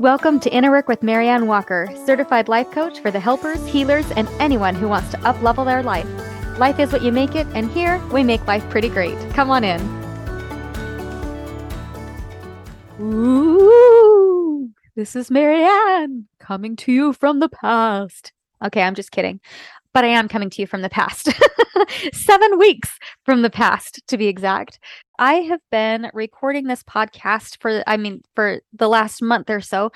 Welcome to Inner Work with Marianne Walker, certified life coach for the helpers, healers, and anyone who wants to up-level their life. Life is what you make it, and here we make life pretty great. Come on in. Ooh, this is Marianne coming to you from the past. Okay, I'm just kidding. But I am coming to you from the past. 7 weeks from the past, to be exact. I have been recording this podcast for the last month or so,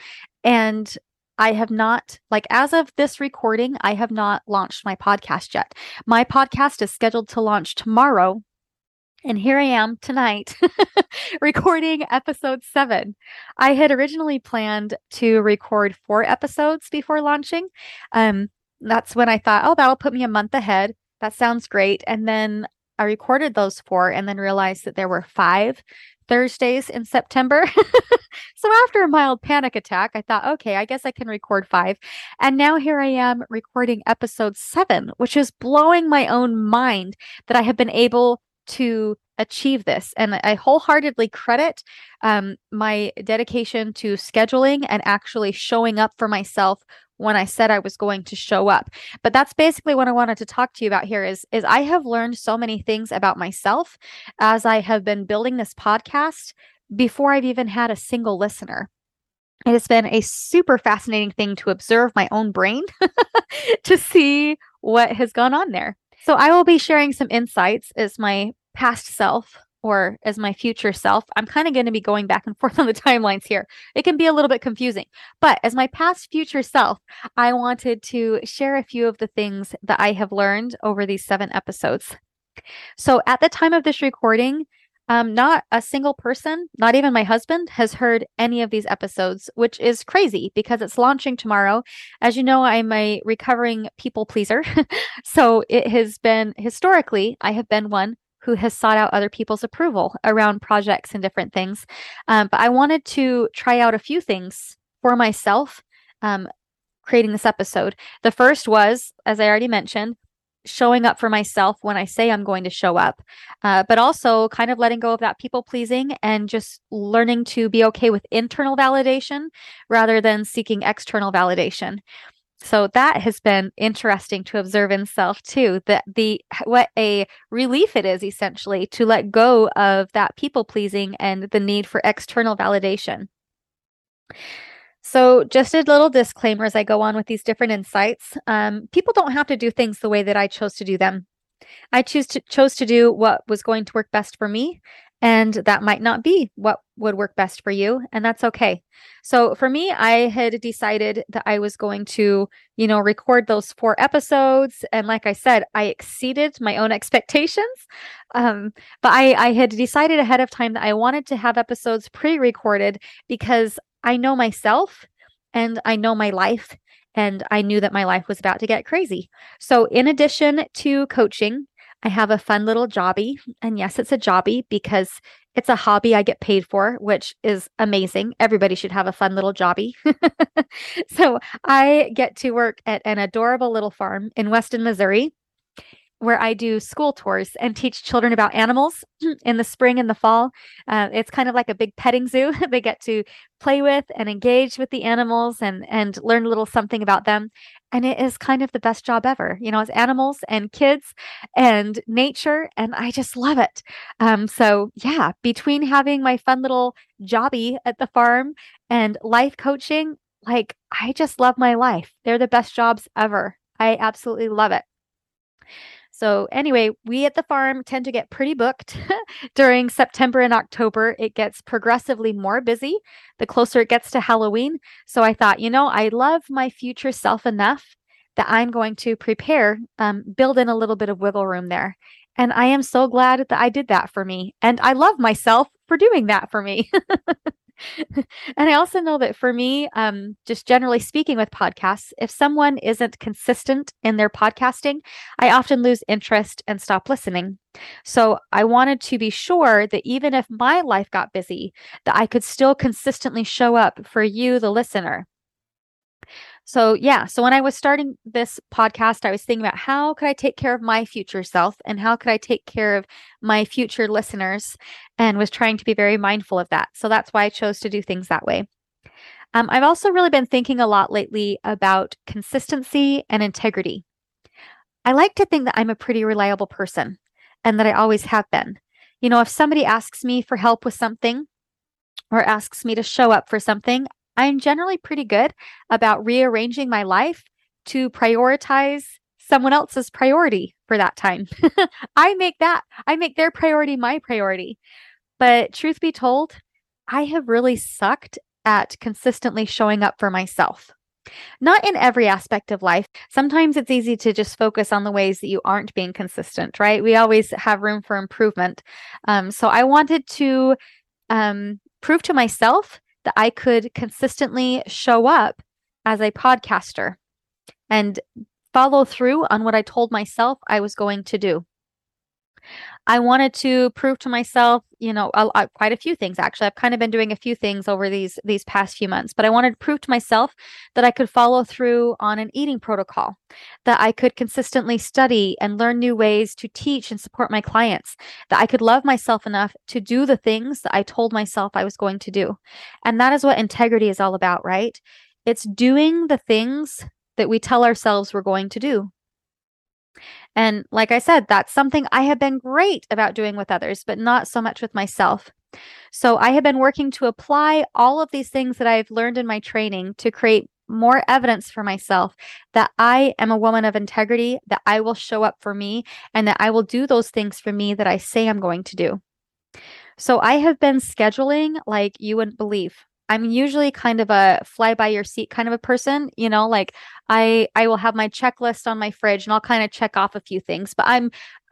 and I have not, as of this recording, I have not launched my podcast yet. My podcast is scheduled to launch tomorrow, and here I am tonight recording episode 7. I had originally planned to record 4 episodes before launching. That's when I thought, oh, that'll put me a month ahead. That sounds great. And then I recorded those 4 and then realized that there were 5 Thursdays in September. So after a mild panic attack, I thought, okay, I guess I can record 5. And now here I am recording episode 7, which is blowing my own mind that I have been able to achieve this. And I wholeheartedly credit my dedication to scheduling and actually showing up for myself when I said I was going to show up. But that's basically what I wanted to talk to you about here is I have learned so many things about myself as I have been building this podcast before I've even had a single listener. It has been a super fascinating thing to observe my own brain to see what has gone on there. So I will be sharing some insights as my past self or as my future self. I'm kind of going to be going back and forth on the timelines here. It can be a little bit confusing, but as my past future self, I wanted to share a few of the things that I have learned over these 7 episodes. So at the time of this recording, not a single person, not even my husband, has heard any of these episodes, which is crazy because it's launching tomorrow. As you know, I'm a recovering people pleaser. So it has been, historically, I have been one who has sought out other people's approval around projects and different things. But I wanted to try out a few things for myself creating this episode. The first was, as I already mentioned, showing up for myself when I say I'm going to show up, but also kind of letting go of that people pleasing and just learning to be okay with internal validation rather than seeking external validation. So that has been interesting to observe in self too, that what a relief it is essentially to let go of that people pleasing and the need for external validation. So just a little disclaimer as I go on with these different insights, people don't have to do things the way that I chose to do them. I chose to do what was going to work best for me, and that might not be what would work best for you, and that's okay. So for me, I had decided that I was going to, record those 4 episodes. And like I said, I exceeded my own expectations. But I had decided ahead of time that I wanted to have episodes pre-recorded because I know myself and I know my life, and I knew that my life was about to get crazy. So in addition to coaching, I have a fun little jobby, and yes, it's a jobby because it's a hobby I get paid for, which is amazing. Everybody should have a fun little jobby. So I get to work at an adorable little farm in Weston, Missouri, where I do school tours and teach children about animals in the spring and the fall. It's kind of like a big petting zoo. They get to play with and engage with the animals and learn a little something about them. And it is kind of the best job ever, it's animals and kids and nature, and I just love it. So yeah, between having my fun little jobby at the farm and life coaching, I just love my life. They're the best jobs ever. I absolutely love it. So anyway, we at the farm tend to get pretty booked during September and October. It gets progressively more busy the closer it gets to Halloween. So I thought, I love my future self enough that I'm going to prepare, build in a little bit of wiggle room there. And I am so glad that I did that for me. And I love myself for doing that for me. And I also know that for me, just generally speaking with podcasts, if someone isn't consistent in their podcasting, I often lose interest and stop listening. So I wanted to be sure that even if my life got busy, that I could still consistently show up for you, the listener. So yeah, so when I was starting this podcast, I was thinking about how could I take care of my future self and how could I take care of my future listeners, and was trying to be very mindful of that. So that's why I chose to do things that way. I've also really been thinking a lot lately about consistency and integrity. I like to think that I'm a pretty reliable person and that I always have been. You know, if somebody asks me for help with something or asks me to show up for something, I'm generally pretty good about rearranging my life to prioritize someone else's priority for that time. I make their priority my priority. But truth be told, I have really sucked at consistently showing up for myself. Not in every aspect of life. Sometimes it's easy to just focus on the ways that you aren't being consistent, right? We always have room for improvement. So I wanted to prove to myself that I could consistently show up as a podcaster and follow through on what I told myself I was going to do. I wanted to prove to myself, you know, quite a few things, actually. I've kind of been doing a few things over these past few months, but I wanted to prove to myself that I could follow through on an eating protocol, that I could consistently study and learn new ways to teach and support my clients, that I could love myself enough to do the things that I told myself I was going to do. And that is what integrity is all about, right? It's doing the things that we tell ourselves we're going to do. And like I said, that's something I have been great about doing with others, but not so much with myself. So I have been working to apply all of these things that I've learned in my training to create more evidence for myself that I am a woman of integrity, that I will show up for me, and that I will do those things for me that I say I'm going to do. So I have been scheduling like you wouldn't believe. I'm usually kind of a fly by your seat kind of a person, you know, like I will have my checklist on my fridge and I'll kind of check off a few things, but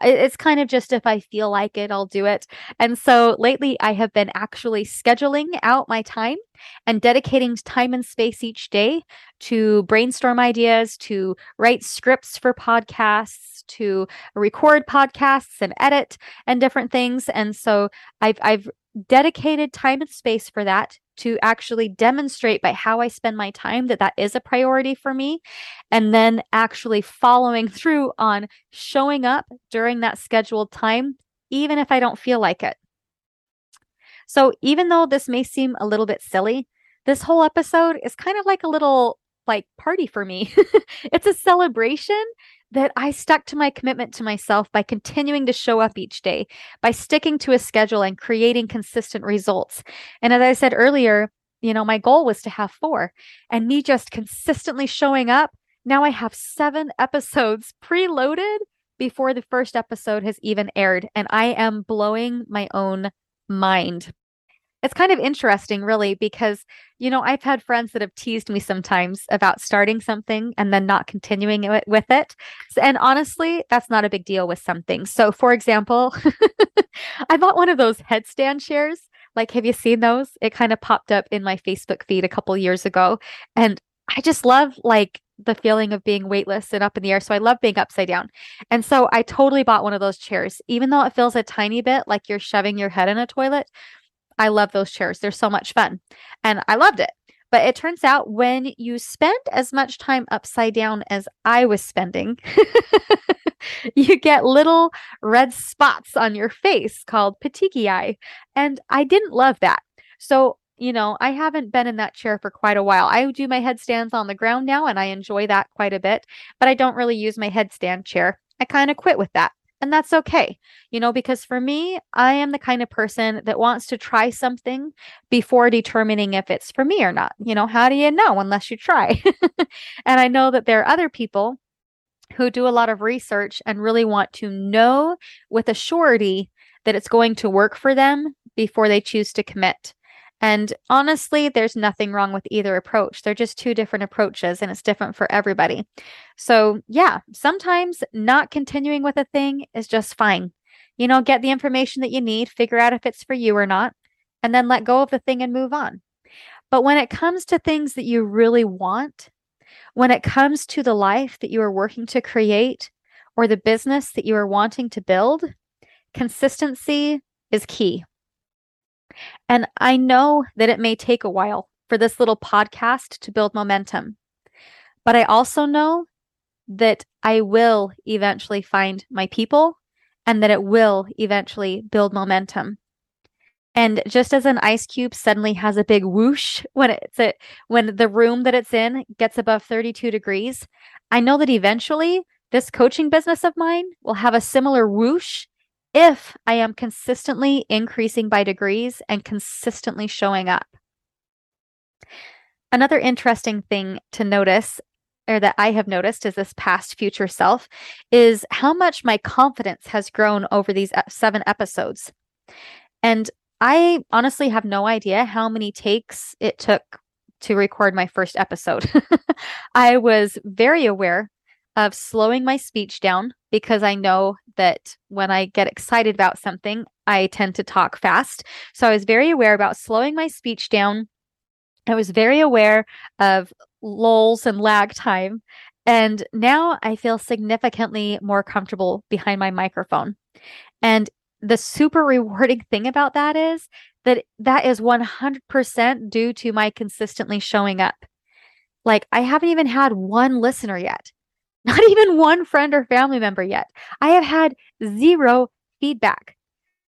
it's kind of just if I feel like it, I'll do it. And so lately I have been actually scheduling out my time and dedicating time and space each day to brainstorm ideas, to write scripts for podcasts, to record podcasts and edit and different things. And so I've dedicated time and space for that, to actually demonstrate by how I spend my time that is a priority for me, and then actually following through on showing up during that scheduled time, even if I don't feel like it. So even though this may seem a little bit silly, this whole episode is kind of like a little party for me. It's a celebration that I stuck to my commitment to myself by continuing to show up each day, by sticking to a schedule and creating consistent results. And as I said earlier, you know, my goal was to have 4, and me just consistently showing up. Now I have 7 episodes preloaded before the first episode has even aired. And I am blowing my own mind. It's kind of interesting, really, because, you know, I've had friends that have teased me sometimes about starting something and then not continuing it with it. And honestly, that's not a big deal with some things. So, for example, I bought one of those headstand chairs. Like, have you seen those? It kind of popped up in my Facebook feed a couple years ago. And I just love the feeling of being weightless and up in the air. So I love being upside down. And so I totally bought one of those chairs, even though it feels a tiny bit like you're shoving your head in a toilet. I love those chairs. They're so much fun. And I loved it. But it turns out when you spend as much time upside down as I was spending, you get little red spots on your face called petechiae. And I didn't love that. So, you know, I haven't been in that chair for quite a while. I do my headstands on the ground now, and I enjoy that quite a bit. But I don't really use my headstand chair. I kind of quit with that. And that's okay, you know, because for me, I am the kind of person that wants to try something before determining if it's for me or not. You know, how do you know unless you try? And I know that there are other people who do a lot of research and really want to know with a surety that it's going to work for them before they choose to commit. And honestly, there's nothing wrong with either approach. They're just two different approaches, and it's different for everybody. So yeah, sometimes not continuing with a thing is just fine. You know, get the information that you need, figure out if it's for you or not, and then let go of the thing and move on. But when it comes to things that you really want, when it comes to the life that you are working to create or the business that you are wanting to build, consistency is key. And I know that it may take a while for this little podcast to build momentum, but I also know that I will eventually find my people and that it will eventually build momentum. And just as an ice cube suddenly has a big whoosh when the room that it's in gets above 32 degrees, I know that eventually this coaching business of mine will have a similar whoosh if I am consistently increasing by degrees and consistently showing up. Another interesting thing to notice, or that I have noticed, is this past future self, is how much my confidence has grown over these 7 episodes. And I honestly have no idea how many takes it took to record my first episode. I was very aware of slowing my speech down because I know that when I get excited about something, I tend to talk fast. So I was very aware about slowing my speech down. I was very aware of lulls and lag time. And now I feel significantly more comfortable behind my microphone. And the super rewarding thing about that is 100% due to my consistently showing up. Like, I haven't even had one listener yet, not even one friend or family member yet. I have had 0 feedback.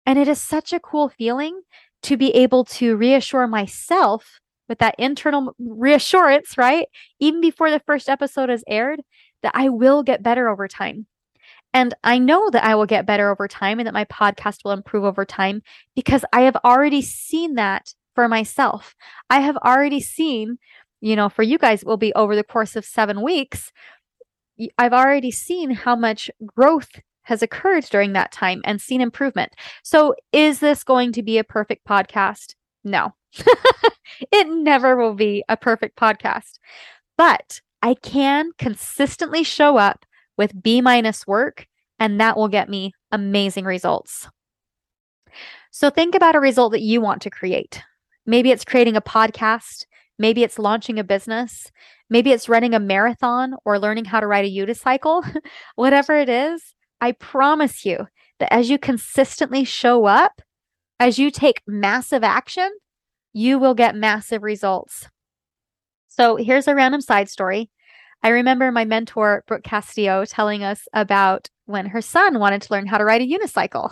And it is such a cool feeling to be able to reassure myself with that internal reassurance, right? Even before the first episode is aired, that I will get better over time. And I know that I will get better over time and that my podcast will improve over time because I have already seen that for myself. I have already seen, for you guys, it will be over the course of 7 weeks. I've already seen how much growth has occurred during that time and seen improvement. So is this going to be a perfect podcast? No, it never will be a perfect podcast, but I can consistently show up with B- work, and that will get me amazing results. So think about a result that you want to create. Maybe it's creating a podcast. Maybe it's launching a business. Maybe it's running a marathon or learning how to ride a unicycle. Whatever it is, I promise you that as you consistently show up, as you take massive action, you will get massive results. So here's a random side story. I remember my mentor, Brooke Castillo, telling us about when her son wanted to learn how to ride a unicycle.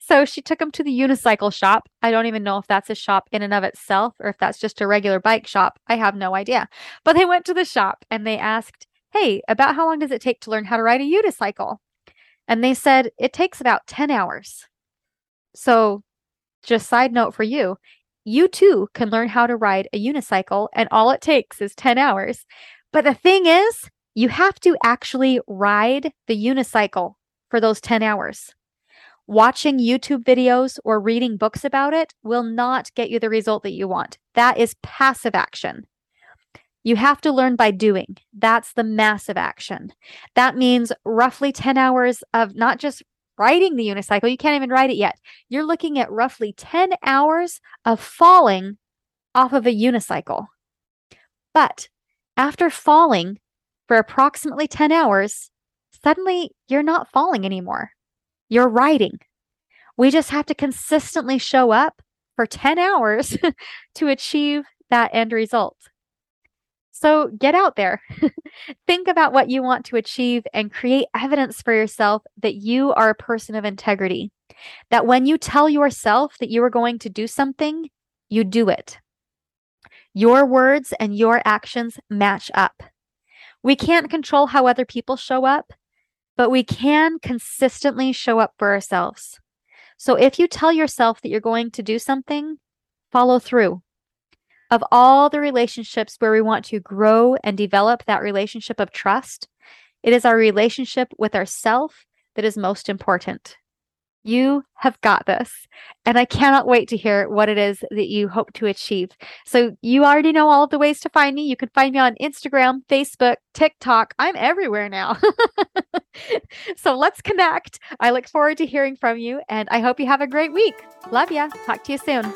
So she took him to the unicycle shop. I don't even know if that's a shop in and of itself or if that's just a regular bike shop. I have no idea. But they went to the shop and they asked, hey, about how long does it take to learn how to ride a unicycle? And they said, it takes about 10 hours. So just side note for you, you too can learn how to ride a unicycle and all it takes is 10 hours. But the thing is, you have to actually ride the unicycle for those 10 hours. Watching YouTube videos or reading books about it will not get you the result that you want. That is passive action. You have to learn by doing. That's the massive action. That means roughly 10 hours of not just riding the unicycle. You can't even ride it yet. You're looking at roughly 10 hours of falling off of a unicycle. But after falling for approximately 10 hours, suddenly you're not falling anymore. You're riding. We just have to consistently show up for 10 hours to achieve that end result. So get out there. Think about what you want to achieve and create evidence for yourself that you are a person of integrity. That when you tell yourself that you are going to do something, you do it. Your words and your actions match up. We can't control how other people show up, but we can consistently show up for ourselves. So if you tell yourself that you're going to do something, follow through. Of all the relationships where we want to grow and develop that relationship of trust, it is our relationship with ourselves that is most important. You have got this, and I cannot wait to hear what it is that you hope to achieve. So you already know all of the ways to find me. You can find me on Instagram, Facebook, TikTok. I'm everywhere now. So let's connect. I look forward to hearing from you, and I hope you have a great week. Love ya. Talk to you soon.